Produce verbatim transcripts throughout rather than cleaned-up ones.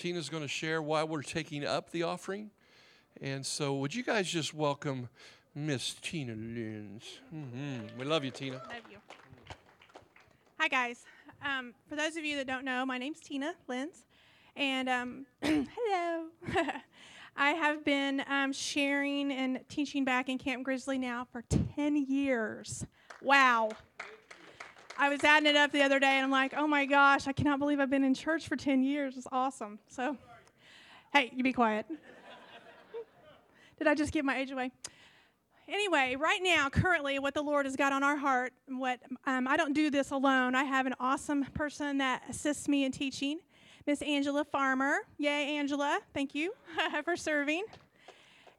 Tina's going to share why we're taking up the offering. And so would you guys just welcome Miss Tina Lins. Mm-hmm. We love you, Tina. Love you. Hi, guys. Um, for those of you that don't know, my name's Tina Lins. And um, hello. I have been um, sharing and teaching back in Camp Grizzly now for ten years. Wow. I was adding it up the other day, and I'm like, oh, my gosh, I cannot believe I've been in church for ten years. It's awesome. So, hey, you be quiet. Did I just give my age away? Anyway, right now, currently, what the Lord has got on our heart, what um, I don't do this alone. I have an awesome person that assists me in teaching, Miss Angela Farmer. Yay, Angela. Thank you for serving.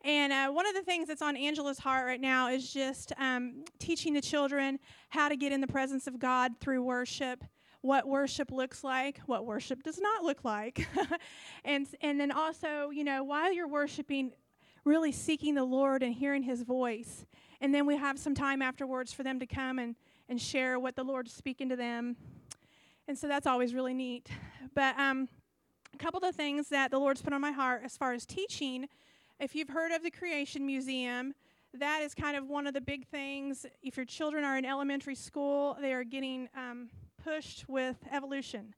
And uh, one of the things that's on Angela's heart right now is just um, teaching the children how to get in the presence of God through worship, what worship looks like, what worship does not look like. and and then also, you know, while you're worshiping, really seeking the Lord and hearing his voice. And then we have some time afterwards for them to come and, and share what the Lord is speaking to them. And so that's always really neat. But um, a couple of things that the Lord's put on my heart as far as teaching. If you've heard of the Creation Museum, that is kind of one of the big things. If your children are in elementary school, they are getting um, pushed with evolution.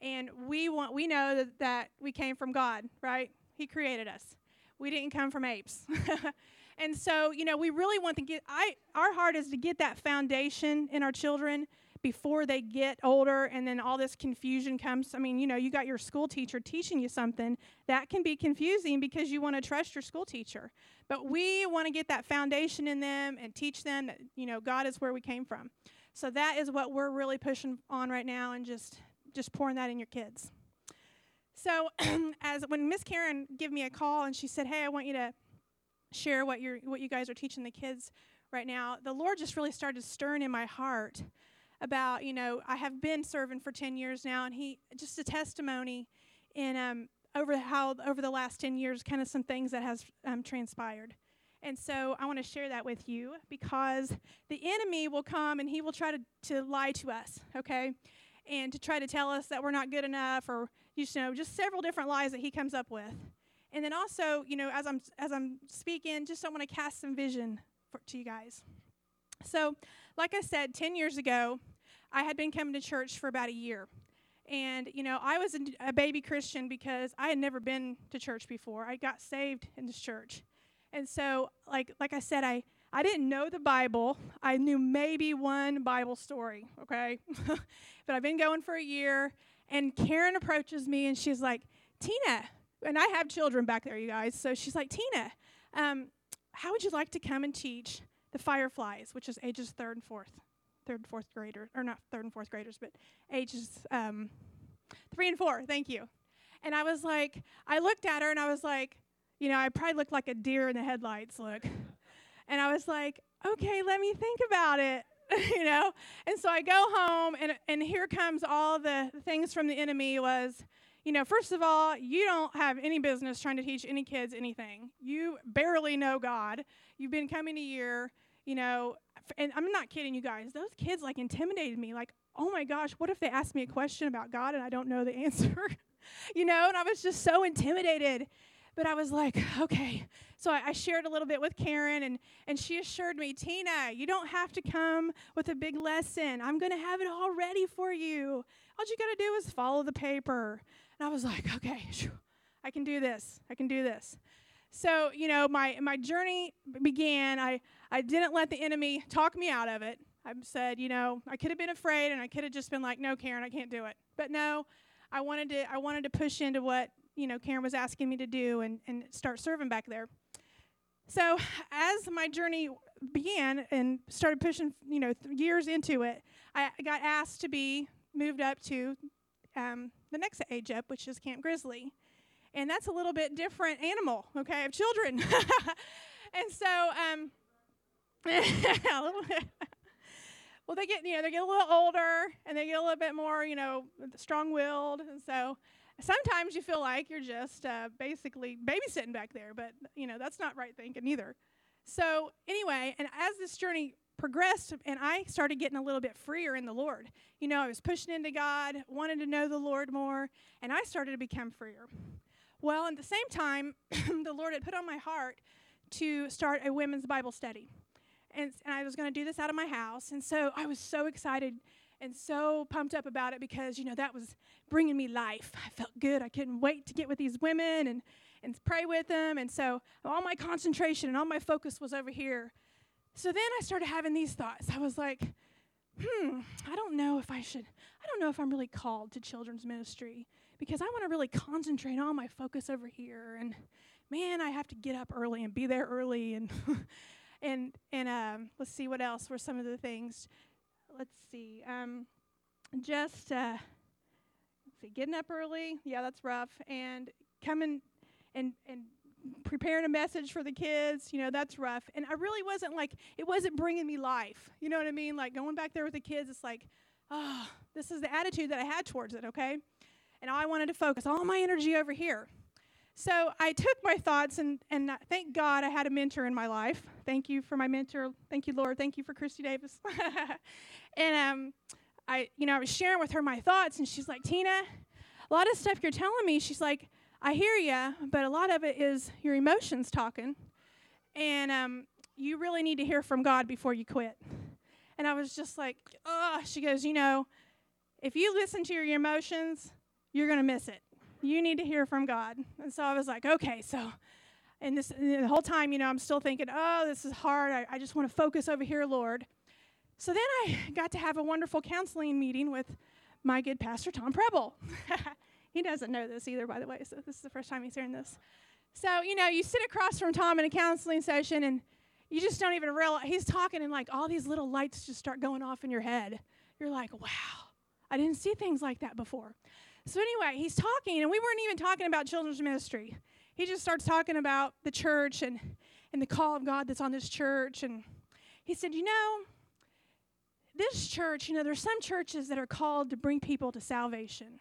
And we want we know that, that we came from God, right? He created us. We didn't come from apes. And so, you know, we really want to get, I our heart is to get that foundation in our children before they get older and then all this confusion comes. I mean, you know, you got your school teacher teaching you something. That can be confusing because you want to trust your school teacher. But we want to get that foundation in them and teach them that, you know, God is where we came from. So that is what we're really pushing on right now and just, just pouring that in your kids. So as when Miss Karen gave me a call and she said, hey, I want you to share what you're, what you guys are teaching the kids right now, the Lord just really started stirring in my heart about, you know, I have been serving for ten years now, and he, just a testimony in um, over how over the last ten years, kind of some things that has um, transpired. And so I want to share that with you because the enemy will come and he will try to, to lie to us, okay, and to try to tell us that we're not good enough or, you know, just several different lies that he comes up with. And then also, you know, as I'm as I'm speaking, just I want to cast some vision for, to you guys. So, like I said, ten years ago, I had been coming to church for about a year. And, you know, I was a, a baby Christian because I had never been to church before. I got saved in this church. And so, like like I said, I, I didn't know the Bible. I knew maybe one Bible story, okay? But I've been going for a year, and Karen approaches me, and she's like, Tina, and I have children back there, you guys. So she's like, Tina, um, how would you like to come and teach the Fireflies, which is ages third and fourth, third and fourth graders, or not third and fourth graders, but ages um, three and four. Thank you. And I was like, I looked at her and I was like, you know, I probably looked like a deer in the headlights look. And I was like, okay, let me think about it, you know. And so I go home and and here comes all the things from the enemy was, you know, first of all, you don't have any business trying to teach any kids anything. You barely know God. You've been coming a year, you know, and I'm not kidding you guys. Those kids, like, intimidated me. Like, oh, my gosh, what if they ask me a question about God and I don't know the answer? You know, and I was just so intimidated. But I was like, okay. So I, I shared a little bit with Karen, and, and she assured me, Tina, you don't have to come with a big lesson. I'm going to have it all ready for you. All you got to do is follow the paper. And I was like, okay, I can do this. I can do this. So, you know, my, my journey began. I, I didn't let the enemy talk me out of it. I said, you know, I could have been afraid, and I could have just been like, no, Karen, I can't do it. But no, I wanted to I wanted to push into what, you know, Karen was asking me to do and, and start serving back there. So as my journey began and started pushing, you know, th- years into it, I got asked to be moved up to um the next age up, which is Camp Grizzly. And that's a little bit different animal, okay, of children. And so, um, well, they get, you know, they get a little older, and they get a little bit more, you know, strong-willed. And so sometimes you feel like you're just uh, basically babysitting back there, but, you know, that's not right thinking either. So anyway, and as this journey progressed and I started getting a little bit freer in the Lord. You know, I was pushing into God, wanted to know the Lord more, and I started to become freer. Well, at the same time, the Lord had put on my heart to start a women's Bible study. And, and I was going to do this out of my house. And so I was so excited and so pumped up about it because, you know, that was bringing me life. I felt good. I couldn't wait to get with these women and, and pray with them. And so all my concentration and all my focus was over here. So then I started having these thoughts. I was like, hmm, I don't know if I should, I don't know if I'm really called to children's ministry because I want to really concentrate all my focus over here. And, man, I have to get up early and be there early and... And and um, let's see, what else were some of the things? Let's see, um, just uh, let's see, getting up early. Yeah, that's rough. And coming and and preparing a message for the kids. You know, that's rough. And I really wasn't like it wasn't bringing me life. You know what I mean? Like going back there with the kids, it's like, oh, this is the attitude that I had towards it. Okay, and I wanted to focus all my energy over here. So I took my thoughts, and, and thank God I had a mentor in my life. Thank you for my mentor. Thank you, Lord. Thank you for Christy Davis. and um, I, you know, I was sharing with her my thoughts, and she's like, Tina, a lot of stuff you're telling me, she's like, I hear ya, but a lot of it is your emotions talking, and um, you really need to hear from God before you quit. And I was just like, oh, she goes, you know, if you listen to your emotions, you're going to miss it. You need to hear from God. And so I was like, okay, so, and this and the whole time, you know, I'm still thinking, oh, this is hard. I, I just want to focus over here, Lord. So then I got to have a wonderful counseling meeting with my good pastor, Tom Preble. He doesn't know this either, by the way, so this is the first time he's hearing this. So, you know, you sit across from Tom in a counseling session, and you just don't even realize, he's talking, and like all these little lights just start going off in your head. You're like, wow, I didn't see things like that before. So anyway, he's talking, and we weren't even talking about children's ministry. He just starts talking about the church and, and the call of God that's on this church. And he said, you know, this church, you know, there's some churches that are called to bring people to salvation.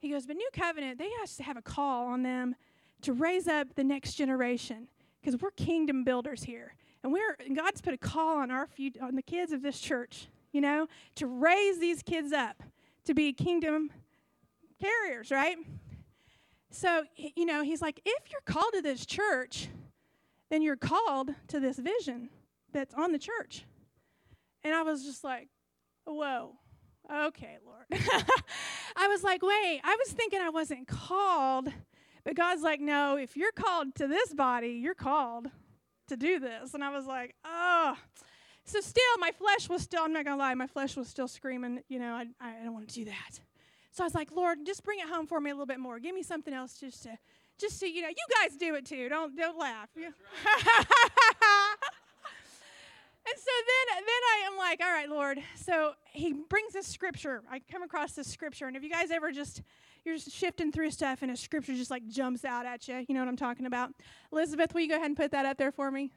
He goes, but New Covenant, they have to have a call on them to raise up the next generation because we're kingdom builders here. And we're and God's put a call on our few, on the kids of this church, you know, to raise these kids up to be kingdom carriers, right? So, you know, he's like, if you're called to this church, then you're called to this vision that's on the church. And I was just like, whoa, okay, Lord. I was like, wait, I was thinking I wasn't called, but God's like, no, if you're called to this body, you're called to do this. And I was like, oh. So still, my flesh was still, I'm not going to lie, my flesh was still screaming, you know, I, I don't want to do that. So I was like, Lord, just bring it home for me a little bit more. Give me something else just to, just so you know. You guys do it too. Don't don't laugh. That's right. And so then, then I am like, all right, Lord. So he brings this scripture. I come across this scripture, and if you guys ever just you're just shifting through stuff, and a scripture just like jumps out at you, you know what I'm talking about? Elizabeth, will you go ahead and put that up there for me?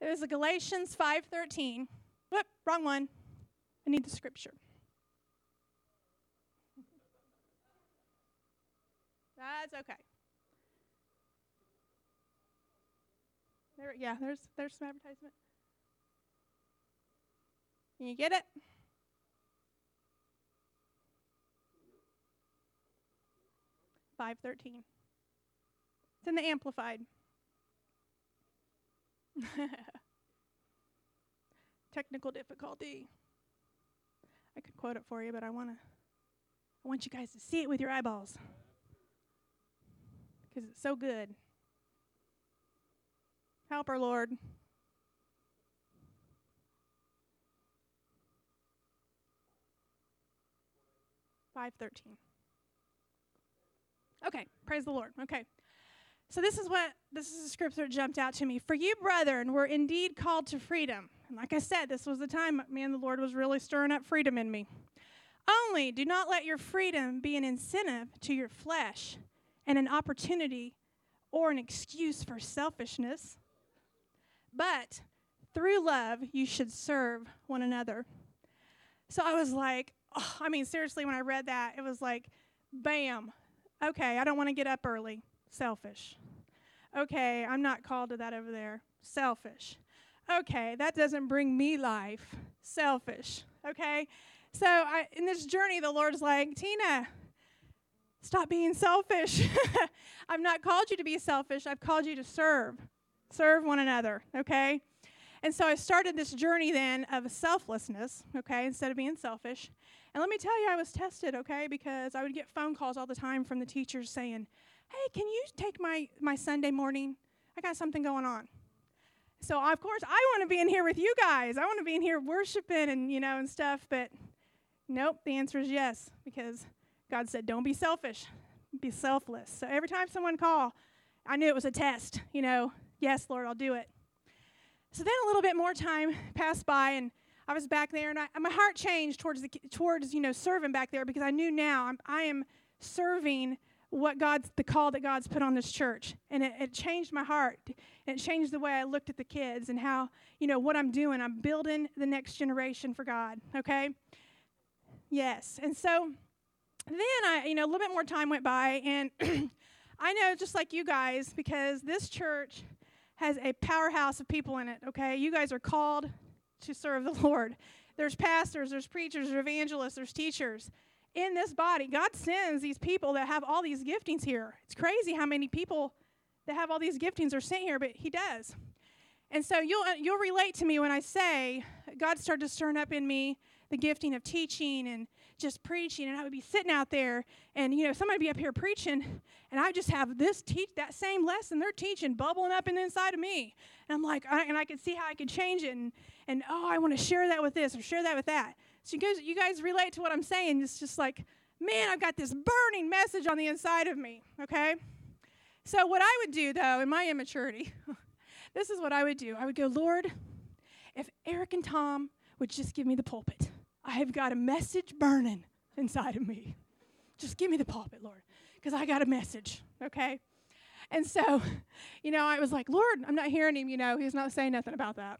It was Galatians five thirteen. Whoop, wrong one. I need the scripture. That's okay. There, yeah, there's there's some advertisement. Can you get it? five thirteen. It's in the Amplified. Technical difficulty. I could quote it for you, but I wanna I want you guys to see it with your eyeballs. Because it's so good. Help our Lord. five thirteen. Okay, praise the Lord. Okay. So this is what, this is the scripture that jumped out to me. For you, brethren, were indeed called to freedom. And like I said, this was the time, man, the Lord was really stirring up freedom in me. Only do not let your freedom be an incentive to your flesh, and an opportunity or an excuse for selfishness, but through love you should serve one another. So I was like, oh, I mean, seriously, when I read that, it was like, bam, okay, I don't want to get up early, selfish. Okay, I'm not called to that over there, selfish. okay, that doesn't bring me life. Selfish, okay? So I, in this journey, the Lord's like, Tina, stop being selfish. I've not called you to be selfish. I've called you to serve. Serve one another, okay? And so I started this journey then of selflessness, okay, instead of being selfish. And let me tell you, I was tested, okay, because I would get phone calls all the time from the teachers saying, hey, can you take my, my Sunday morning? I got something going on. So, of course, I want to be in here with you guys. I want to be in here worshiping and, you know, and stuff. But, nope, the answer is yes, because God said, don't be selfish. Be selfless. So every time someone called, I knew it was a test. You know, yes, Lord, I'll do it. So then a little bit more time passed by, and I was back there, and, I, and my heart changed towards, the, towards, you know, serving back there, because I knew now I'm, I am serving what God's, the call that God's put on this church. And it, it changed my heart. It changed the way I looked at the kids and how, you know, what I'm doing. I'm building the next generation for God, okay? Yes. And so then, I, you know, a little bit more time went by, and I know, just like you guys, because this church has a powerhouse of people in it, okay? You guys are called to serve the Lord. There's pastors, there's preachers, there's evangelists, there's teachers. In this body, God sends these people that have all these giftings here. It's crazy how many people that have all these giftings are sent here, but he does. And so you'll you'll relate to me when I say God started to stir up in me the gifting of teaching and just preaching, and I would be sitting out there, and, you know, somebody would be up here preaching, and I just have this teach that same lesson they're teaching bubbling up in the inside of me. And I'm like, I, and I could see how I could change it, and, and oh, I want to share that with this or share that with that. So you guys, you guys relate to what I'm saying. It's just like, man, I've got this burning message on the inside of me, okay? So what I would do, though, in my immaturity, this is what I would do. I would go, Lord, if Eric and Tom would just give me the pulpit, I have got a message burning inside of me. Just give me the pulpit, Lord, because I got a message, okay? And so, you know, I was like, Lord, I'm not hearing him, you know. He's not saying nothing about that.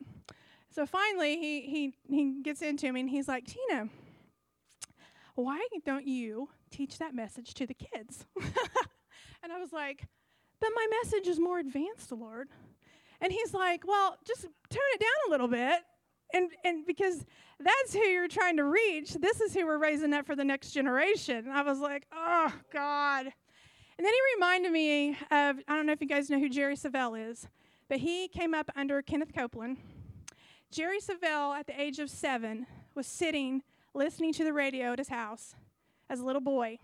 So finally, he he he gets into me, and he's like, Tina, why don't you teach that message to the kids? And I was like, but my message is more advanced, Lord. And he's like, well, just tone it down a little bit, and and because that's who you're trying to reach. This is who we're raising up for the next generation. And I was like, oh, God. And then he reminded me of, I don't know if you guys know who Jerry Savelle is, but he came up under Kenneth Copeland. Jerry Savelle, at the age of seven, was sitting, listening to the radio at his house as a little boy,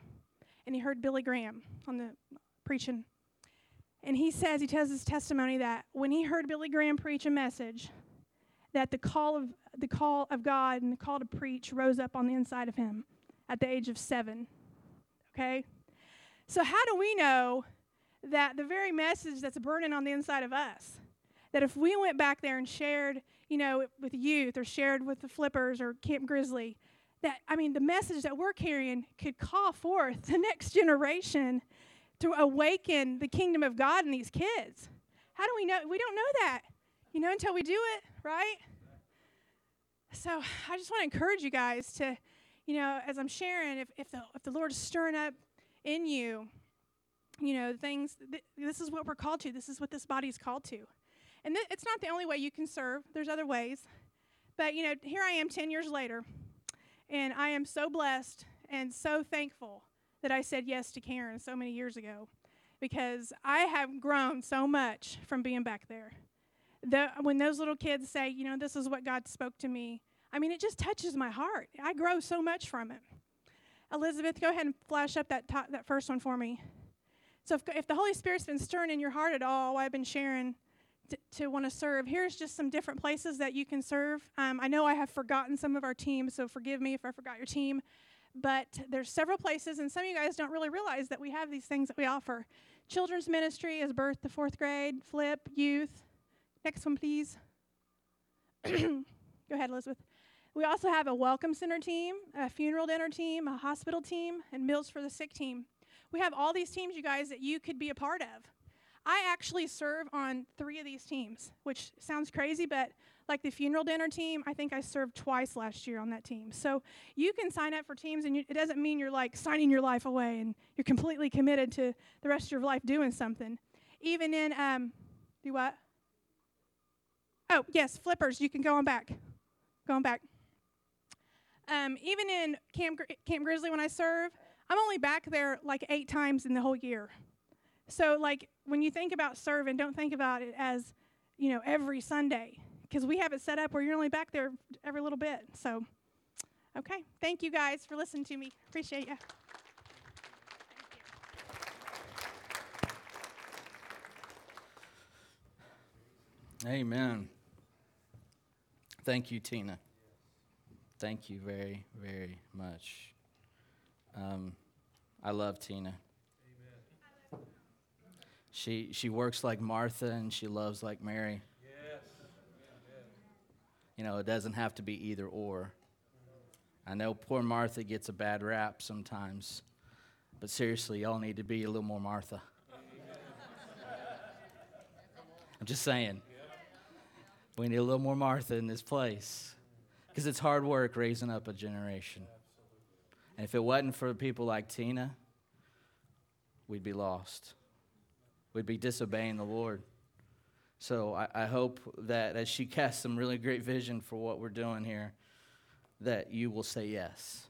and he heard Billy Graham on the preaching. And he says, he tells his testimony that when he heard Billy Graham preach a message, that the call of the call of God and the call to preach rose up on the inside of him at the age of seven, okay? So how do we know that the very message that's burning on the inside of us, that if we went back there and shared, you know, with youth or shared with the Flippers or Camp Grizzly, that, I mean, the message that we're carrying could call forth the next generation to awaken the kingdom of God in these kids? How do we know? We don't know that, you know, until we do it, right? So I just want to encourage you guys to, you know, as I'm sharing, if, if, the, if the Lord is stirring up in you, you know, things, th- this is what we're called to. This is what this body is called to. And th- it's not the only way you can serve. There's other ways. But, you know, here I am ten years later, and I am so blessed and so thankful that I said yes to Karen so many years ago, because I have grown so much from being back there. The, when those little kids say, you know, this is what God spoke to me, I mean, it just touches my heart. I grow so much from it. Elizabeth, go ahead and flash up that top, that first one for me. So if, if the Holy Spirit's been stirring in your heart at all, I've been sharing To, to want to serve. Here's just some different places that you can serve. Um, I know I have forgotten some of our team, so forgive me if I forgot your team. But there's several places, and some of you guys don't really realize that we have these things that we offer. Children's ministry is birth to fourth grade, flip, youth. Next one, please. Go ahead, Elizabeth. We also have a welcome center team, a funeral dinner team, a hospital team, and meals for the sick team. We have all these teams, you guys, that you could be a part of. I actually serve on three of these teams, which sounds crazy, but like the funeral dinner team, I think I served twice last year on that team. So you can sign up for teams, and you, it doesn't mean you're like signing your life away and you're completely committed to the rest of your life doing something. Even in, um, do what? Oh, yes, flippers. You can go on back. Go on back. Um, even in Camp, Gri- Camp Grizzly when I serve, I'm only back there like eight times in the whole year. So, like, when you think about serving, don't think about it as, you know, every Sunday. Because we have it set up where you're only back there every little bit. So, okay. Thank you guys for listening to me. Appreciate ya. Amen. Thank you, Tina. Thank you very, very much. Um, I love Tina. Amen. She she works like Martha and she loves like Mary. Yes. You know, it doesn't have to be either or. I know poor Martha gets a bad rap sometimes, but seriously, y'all need to be a little more Martha. I'm just saying. We need a little more Martha in this place because it's hard work raising up a generation. And if it wasn't for people like Tina, we'd be lost. We'd be disobeying the Lord. So I, I hope that as she casts some really great vision for what we're doing here, that you will say yes.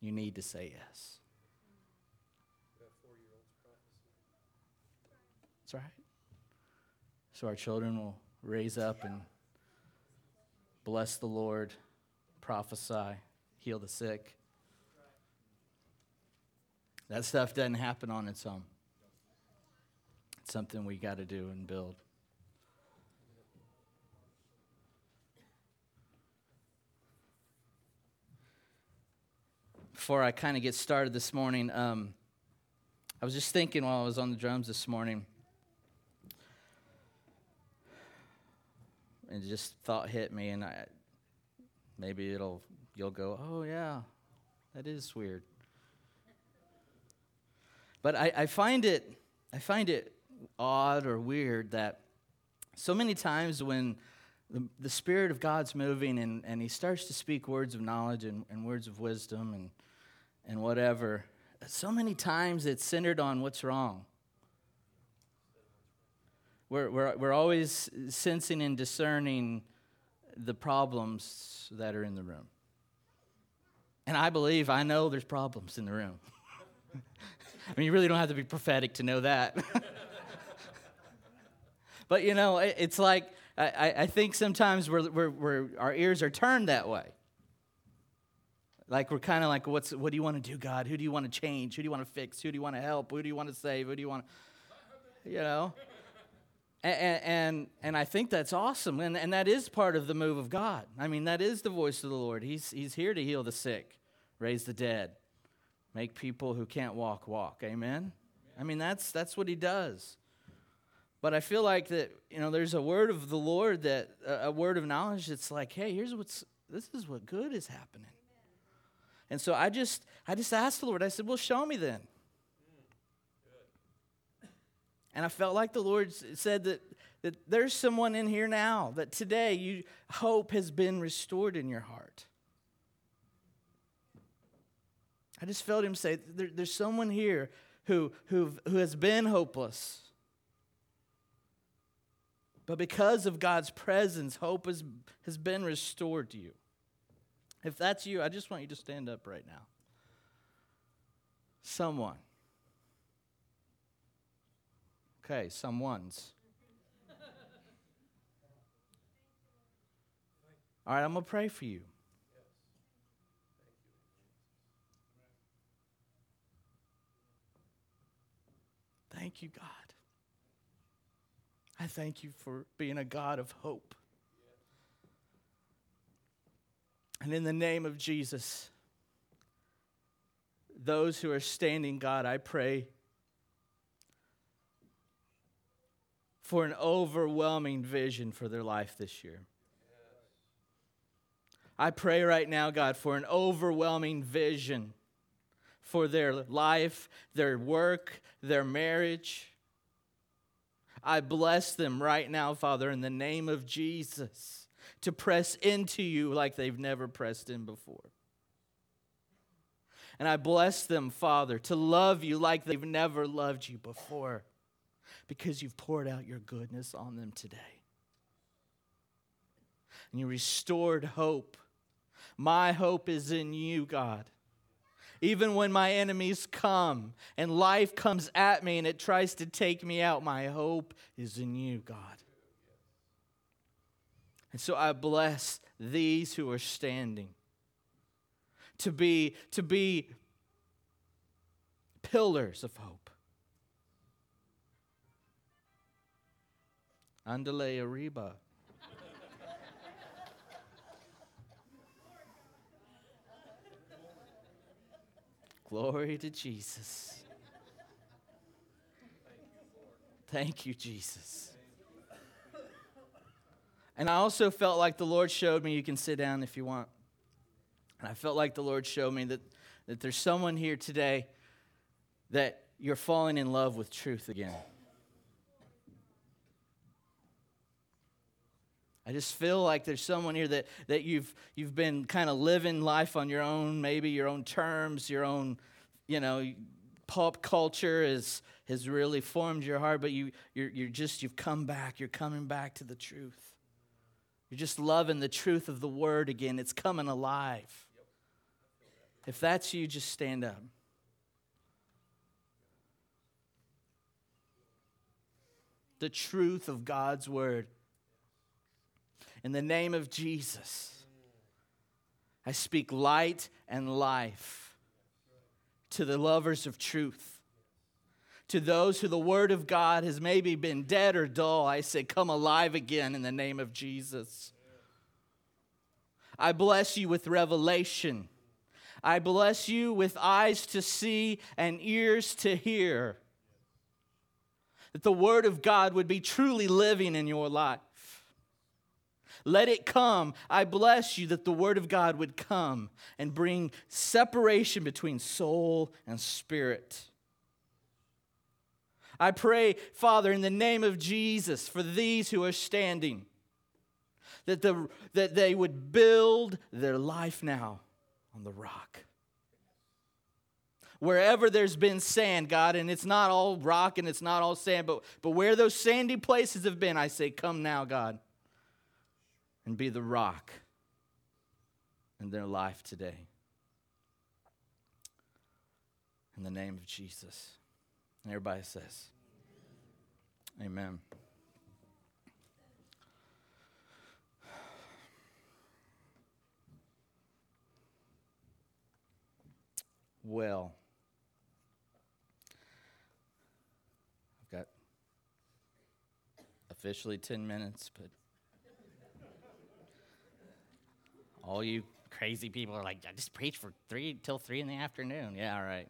You need to say yes. That's right. So our children will raise up and bless the Lord, prophesy, heal the sick. That stuff doesn't happen on its own. It's something we got to do and build. Before I kind of get started this morning, um, I was just thinking while I was on the drums this morning, and just thought hit me, and I, maybe it'll you'll go, oh yeah, that is weird. But I, I find it I find it odd or weird that so many times when the, the Spirit of God's moving and, and He starts to speak words of knowledge and, and words of wisdom and and whatever, so many times it's centered on what's wrong. We're, we're we're always sensing and discerning the problems that are in the room. And I believe, I know there's problems in the room. I mean, you really don't have to be prophetic to know that. But, you know, it, it's like, I, I think sometimes we're, we're, we're, our ears are turned that way. Like, we're kind of like, what's what do you want to do, God? Who do you want to change? Who do you want to fix? Who do you want to help? Who do you want to save? Who do you want to, you know? And, and and I think that's awesome, and, and that is part of the move of God. I mean, that is the voice of the Lord. He's He's here to heal the sick, raise the dead, make people who can't walk walk. Amen? I mean, that's that's what He does. But I feel like that, you know, there's a word of the Lord, that a word of knowledge that's like, hey, here's what's this is what good is happening. And so I just I just asked the Lord. I said, well, show me then. And I felt like the Lord said that, that there's someone in here now that today you hope has been restored in your heart. I just felt Him say there, there's someone here who who who has been hopeless. But because of God's presence, hope has, has been restored to you. If that's you, I just want you to stand up right now. Someone. Okay, someone's. All right, I'm going to pray for you. Thank you, God. I thank you for being a God of hope. And in the name of Jesus, those who are standing, God, I pray for an overwhelming vision for their life this year. I pray right now, God, for an overwhelming vision for their life, their work, their marriage. I bless them right now, Father, in the name of Jesus, to press into you like they've never pressed in before. And I bless them, Father, to love you like they've never loved you before, because you've poured out your goodness on them today. and you restored hope. My hope is in you, God. Even when my enemies come and life comes at me and it tries to take me out, my hope is in you, God. And so I bless these who are standing to be, to be pillars of hope. Andale arriba. Glory to Jesus. Thank you, Jesus. And I also felt like the Lord showed me, you can sit down if you want. And I felt like the Lord showed me that, that there's someone here today that you're falling in love with truth again. I just feel like there's someone here that, that you've you've been kind of living life on your own, maybe your own terms, your own, you know, pop culture is, has really formed your heart, but you you're you're just you've come back, you're coming back to the truth. You're just loving the truth of the word again. It's coming alive. If that's you, just stand up. The truth of God's word. In the name of Jesus, I speak light and life to the lovers of truth. To those who the word of God has maybe been dead or dull, I say, come alive again in the name of Jesus. I bless you with revelation. I bless you with eyes to see and ears to hear. That the word of God would be truly living in your life. Let it come. I bless you that the word of God would come and bring separation between soul and spirit. I pray, Father, in the name of Jesus, for these who are standing, that the that they would build their life now on the rock. Wherever there's been sand, God, and it's not all rock and it's not all sand, but, but where those sandy places have been, I say, come now, God. And be the rock in their life today. In the name of Jesus. And everybody says, amen. Well, I've got officially ten minutes, but all you crazy people are like, I just preach for three till three in the afternoon. Yeah, all right.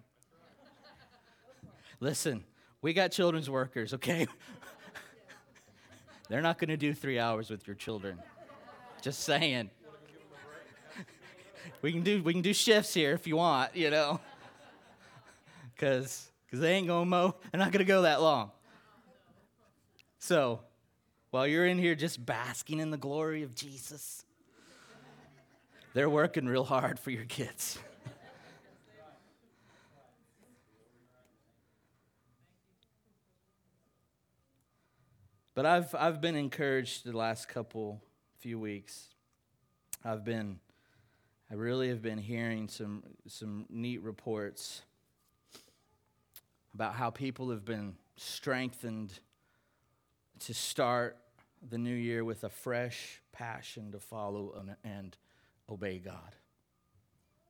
Listen, we got children's workers, okay? They're not going to do three hours with your children. Just saying. we can do we can do shifts here if you want, you know, because because they ain't gonna mow. They're not going to go that long. So, while you're in here just basking in the glory of Jesus. They're working real hard for your kids. But I've I've been encouraged the last couple few weeks. I've been I really have been hearing some some neat reports about how people have been strengthened to start the new year with a fresh passion to follow and, and obey God.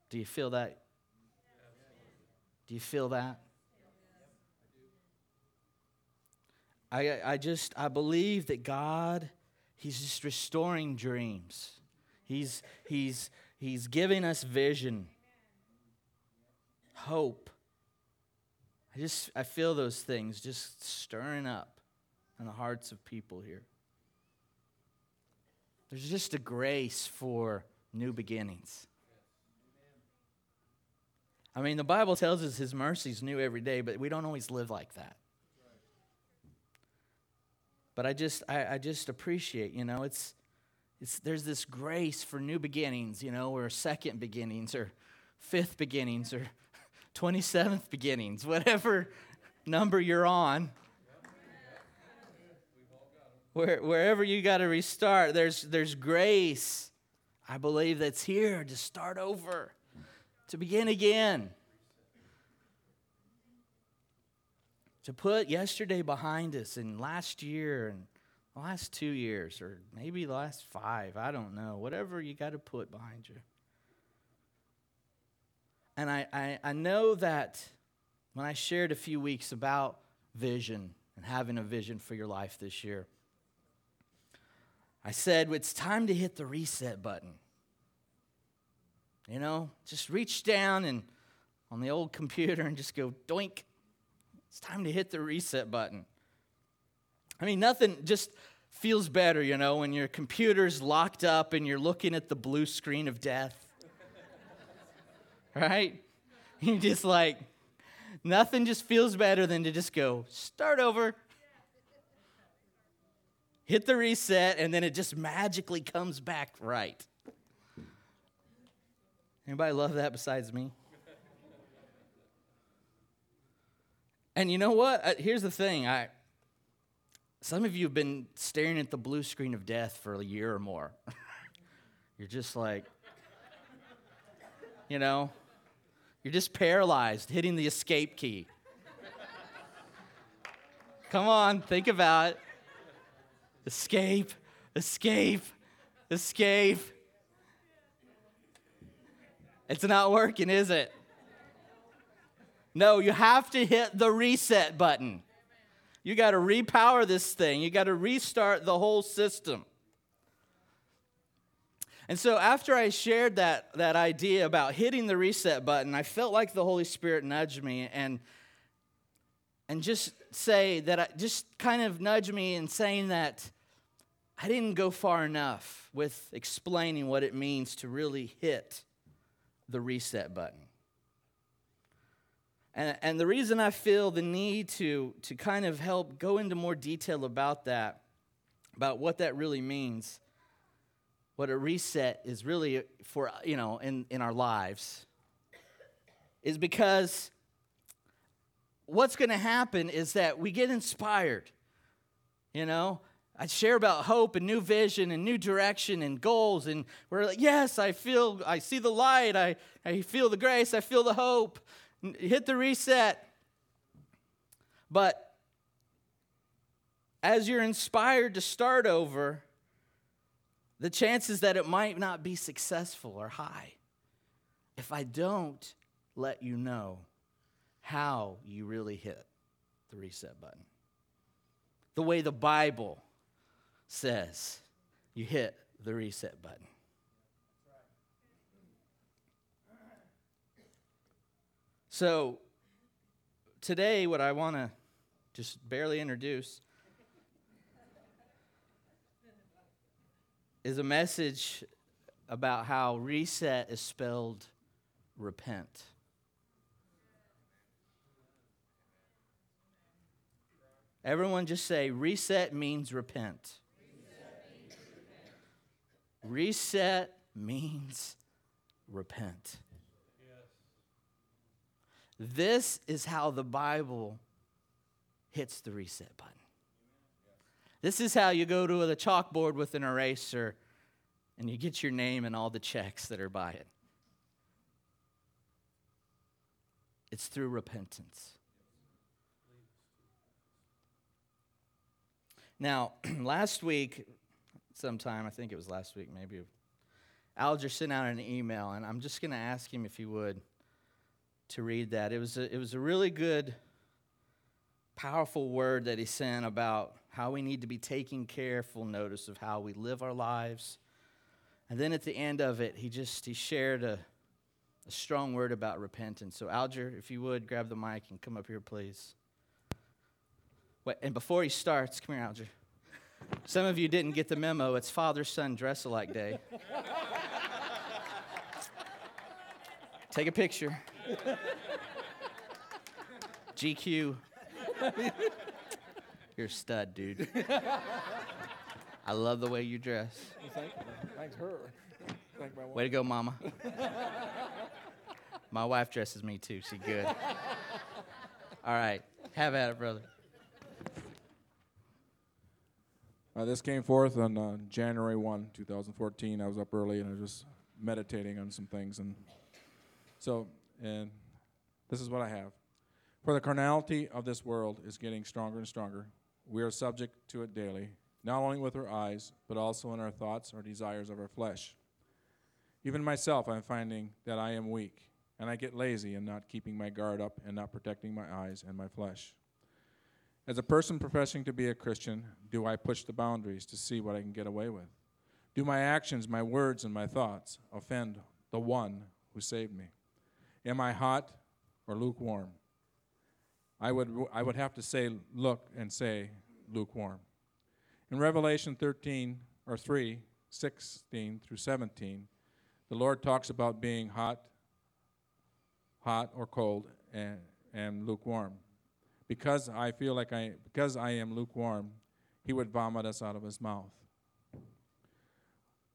Do you feel that? Do you feel that? I I just, I believe that God, He's just restoring dreams. He's, He's, He's giving us vision, hope. I just, I feel those things just stirring up in the hearts of people here. There's just a grace for new beginnings. I mean, the Bible tells us His mercy's new every day, but we don't always live like that. But I just, I, I just appreciate, you know, it's, it's there's this grace for new beginnings, you know, or second beginnings, or fifth beginnings, or twenty-seventh beginnings, whatever number you're on. Where, wherever you got to restart, there's there's grace. I believe that's here to start over, to begin again, to put yesterday behind us and last year and the last two years or maybe the last five. I don't know. Whatever you got to put behind you. And I, I, I know that when I shared a few weeks about vision and having a vision for your life this year, I said, it's time to hit the reset button. You know, just reach down and on the old computer and just go doink. It's time to hit the reset button. I mean, nothing just feels better, you know, when your computer's locked up and you're looking at the blue screen of death. Right? You just like, nothing just feels better than to just go start over. Hit the reset, and then it just magically comes back right. Anybody love that besides me? And you know what? Here's the thing. I some of you have been staring at the blue screen of death for a year or more. You're just like, you know, you're just paralyzed, hitting the escape key. Come on, think about it. Escape, escape, escape. It's not working, is it? No, you have to hit the reset button. You got to repower this thing. You got to restart the whole system. And so after I shared that, that idea about hitting the reset button, I felt like the Holy Spirit nudged me and and just say that, I, just kind of nudge me in saying that I didn't go far enough with explaining what it means to really hit the reset button. And, and the reason I feel the need to, to kind of help go into more detail about that, about what that really means, what a reset is really for, you know, in, in our lives, is because what's going to happen is that we get inspired, you know. I share about hope and new vision and new direction and goals, and we're like, yes, I feel, I see the light, I, I feel the grace, I feel the hope, hit the reset. But as you're inspired to start over, the chances that it might not be successful are high if I don't let you know how you really hit the reset button. The way the Bible says you hit the reset button. So today what I want to just barely introduce is a message about how reset is spelled repent. Everyone just say, reset means repent. Reset means repent. Yes. This is how the Bible hits the reset button. This is how you go to the chalkboard with an eraser and you get your name and all the checks that are by it. It's through repentance. Now, last week, sometime, I think it was last week, maybe, Alger sent out an email, and I'm just going to ask him if he would to read that. It was a, it was a really good, powerful word that he sent about how we need to be taking careful notice of how we live our lives. And then at the end of it, he just he shared a, a strong word about repentance. So, Alger, if you would, grab the mic and come up here, please. Wait, and before he starts, come here, Alger. Some of you didn't get the memo. It's Father-Son Dress-Alike Day. Take a picture. G Q. You're a stud, dude. I love the way you dress. Thanks, her. Thank my wife. Way to go, Mama. My wife dresses me, too. She good. All right. Have at it, brother. Uh, this came forth on uh, January first, two thousand fourteen. I was up early and I was just meditating on some things. And so, and this is what I have. For the carnality of this world is getting stronger and stronger. We are subject to it daily, not only with our eyes, but also in our thoughts, our desires of our flesh. Even myself, I'm finding that I am weak, and I get lazy in not keeping my guard up and not protecting my eyes and my flesh. As a person professing to be a Christian, do I push the boundaries to see what I can get away with? Do my actions, my words, and my thoughts offend the one who saved me? Am I hot or lukewarm? I would I would have to say look and say lukewarm. In Revelation thirteen or three, sixteen through seventeen, the Lord talks about being hot, hot or cold, and, and lukewarm. Because I feel like I, because I am lukewarm, he would vomit us out of his mouth.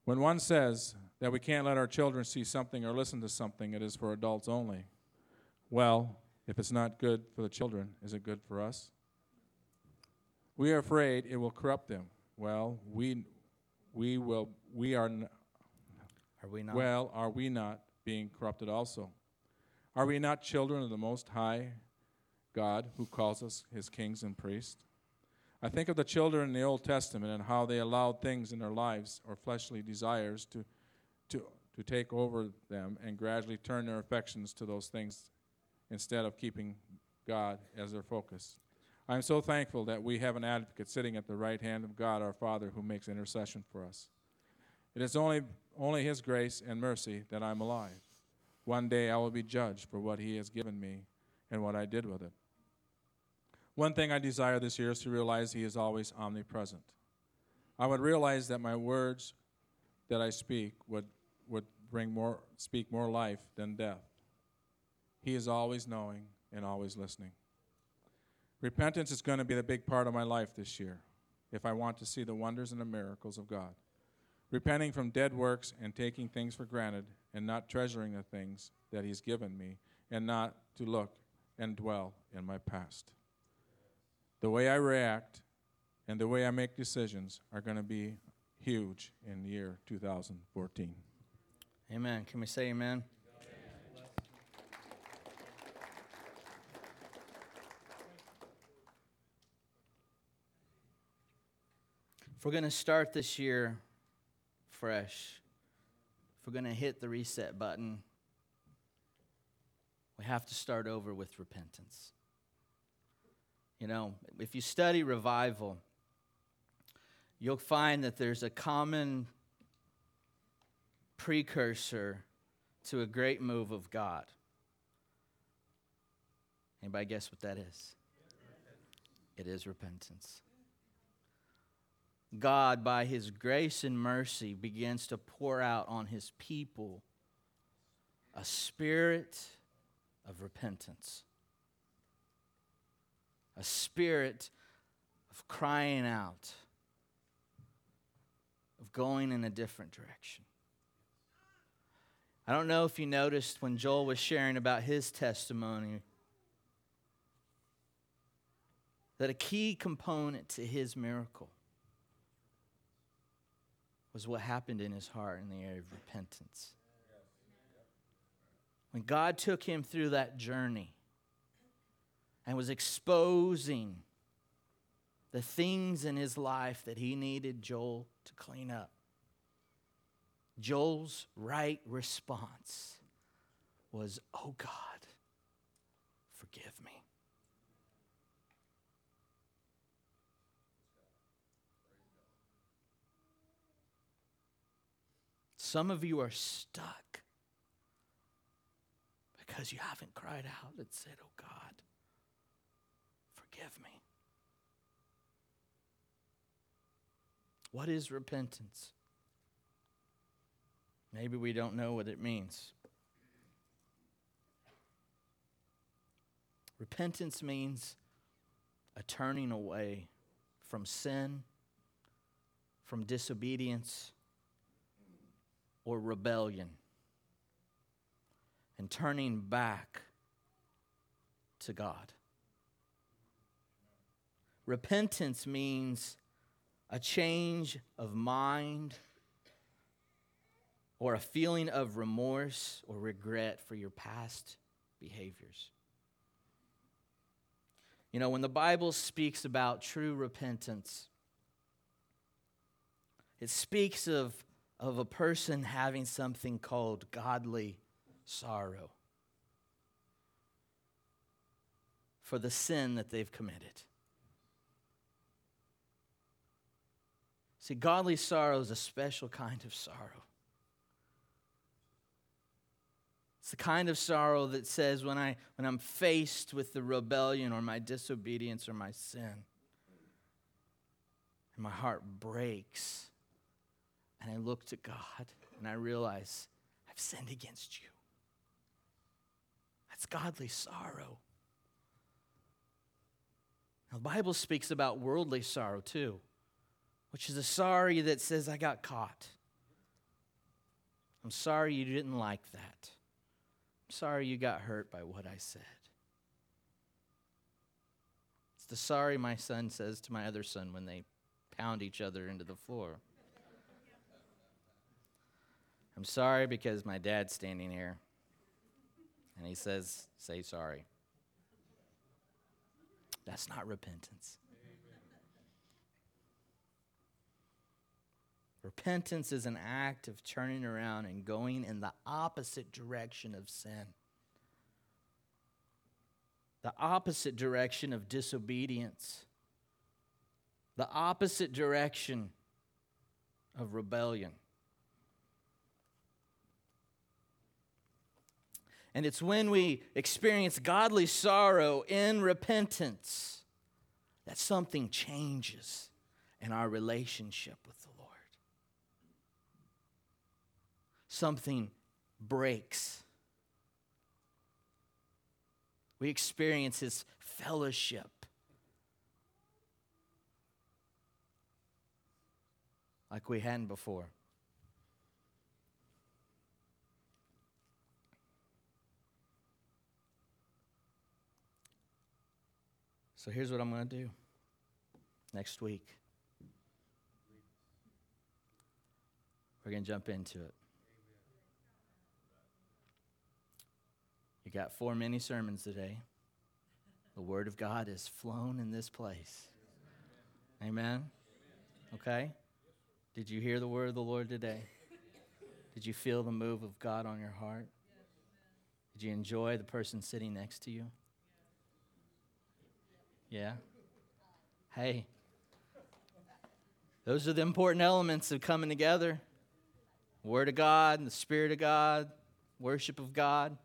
When one says that we can't let our children see something or listen to something, it is for adults only. Well, if it's not good for the children, is it good for us? We are afraid it will corrupt them. Well, we, we will, we are. N- are we not? Well, are we not being corrupted also? Are we not children of the Most High God, who calls us his kings and priests? I think of the children in the Old Testament and how they allowed things in their lives or fleshly desires to to, to take over them and gradually turn their affections to those things instead of keeping God as their focus. I am so thankful that we have an advocate sitting at the right hand of God, our Father, who makes intercession for us. It is only only his grace and mercy that I'm alive. One day I will be judged for what he has given me and what I did with it. One thing I desire this year is to realize he is always omnipresent. I would realize that my words that I speak would, would bring more, speak more life than death. He is always knowing and always listening. Repentance is going to be the big part of my life this year if I want to see the wonders and the miracles of God. Repenting from dead works and taking things for granted and not treasuring the things that he's given me, and not to look and dwell in my past. The way I react and the way I make decisions are going to be huge in the year two thousand fourteen. Amen. Can we say amen? Amen. If we're going to start this year fresh, if we're going to hit the reset button, we have to start over with repentance. You know, if you study revival, you'll find that there's a common precursor to a great move of God. Anybody guess what that is? It is repentance. God, by his grace and mercy, begins to pour out on his people a spirit of repentance. A spirit of crying out, of going in a different direction. I don't know if you noticed when Joel was sharing about his testimony that a key component to his miracle was what happened in his heart in the area of repentance. When God took him through that journey and was exposing the things in his life that he needed Joel to clean up, Joel's right response was, "Oh God, forgive me." Some of you are stuck because you haven't cried out and said, "Oh God, forgive me." What is repentance? Maybe we don't know what it means. Repentance means a turning away from sin, from disobedience, or rebellion, and turning back to God. Repentance means a change of mind, or a feeling of remorse or regret for your past behaviors. You know, when the Bible speaks about true repentance, it speaks of, of a person having something called godly sorrow for the sin that they've committed. See, godly sorrow is a special kind of sorrow. It's the kind of sorrow that says when, I, when I'm faced with the rebellion or my disobedience or my sin, and my heart breaks, and I look to God, and I realize I've sinned against you. That's godly sorrow. Now, the Bible speaks about worldly sorrow too, which is a sorry that says, I got caught. I'm sorry you didn't like that. I'm sorry you got hurt by what I said. It's the sorry my son says to my other son when they pound each other into the floor. I'm sorry because my dad's standing here, and he says, say sorry. That's not repentance. Amen. Repentance is an act of turning around and going in the opposite direction of sin. The opposite direction of disobedience. The opposite direction of rebellion. And it's when we experience godly sorrow in repentance that something changes in our relationship with the Lord. Something breaks. We experience His fellowship. Like we hadn't before. So here's what I'm going to do next week. We're going to jump into it. You got four mini sermons today. The Word of God has flown in this place. Amen? Okay? Did you hear the Word of the Lord today? Did you feel the move of God on your heart? Did you enjoy the person sitting next to you? Yeah. Hey, those are the important elements of coming together. Word of God, the Spirit of God, worship of God,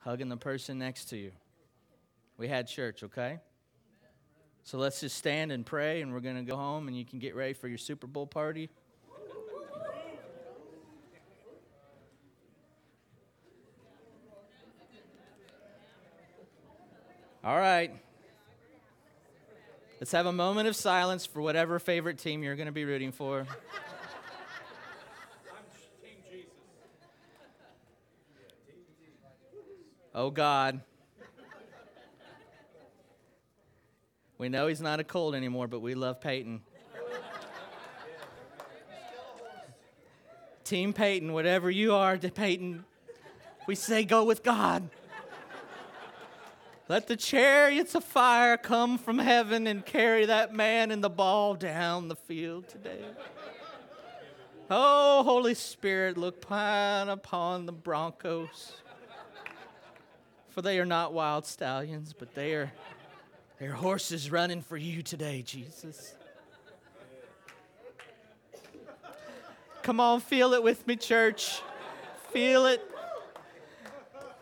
hugging the person next to you. We had church, okay? So let's just stand and pray, and we're going to go home, and you can get ready for your Super Bowl party. All right. Let's have a moment of silence for whatever favorite team you're going to be rooting for. I'm Team Jesus. Oh, God. We know he's not a Colt anymore, but we love Peyton. Team Peyton, whatever you are to Peyton, we say go with God. Let the chariots of fire come from heaven and carry that man and the ball down the field today. Oh, Holy Spirit, look pine upon the Broncos. For they are not wild stallions, but they are, they are horses running for you today, Jesus. Come on, feel it with me, church. Feel it.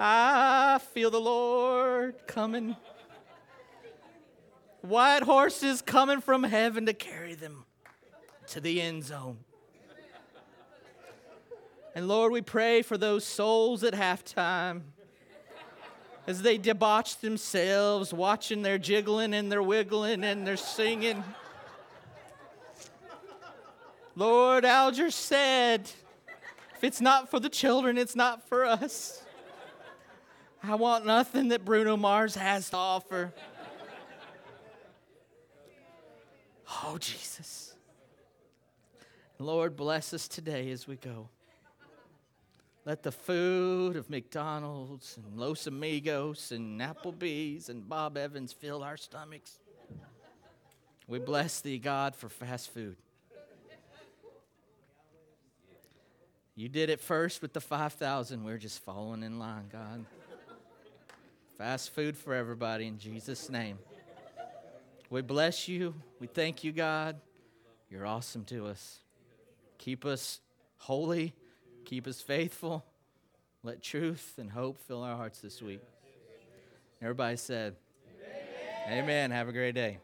I feel the Lord coming. White horses coming from heaven to carry them to the end zone. And Lord, we pray for those souls at halftime as they debauch themselves, watching their jiggling and their wiggling and their singing. Lord, Alger said, if it's not for the children, it's not for us. I want nothing that Bruno Mars has to offer. Oh, Jesus. Lord, bless us today as we go. Let the food of McDonald's and Los Amigos and Applebee's and Bob Evans fill our stomachs. We bless thee, God, for fast food. You did it first with the five thousand. We're just following in line, God. Fast food for everybody in Jesus' name. We bless you. We thank you, God. You're awesome to us. Keep us holy. Keep us faithful. Let truth and hope fill our hearts this week. Everybody said, amen. Amen. Have a great day.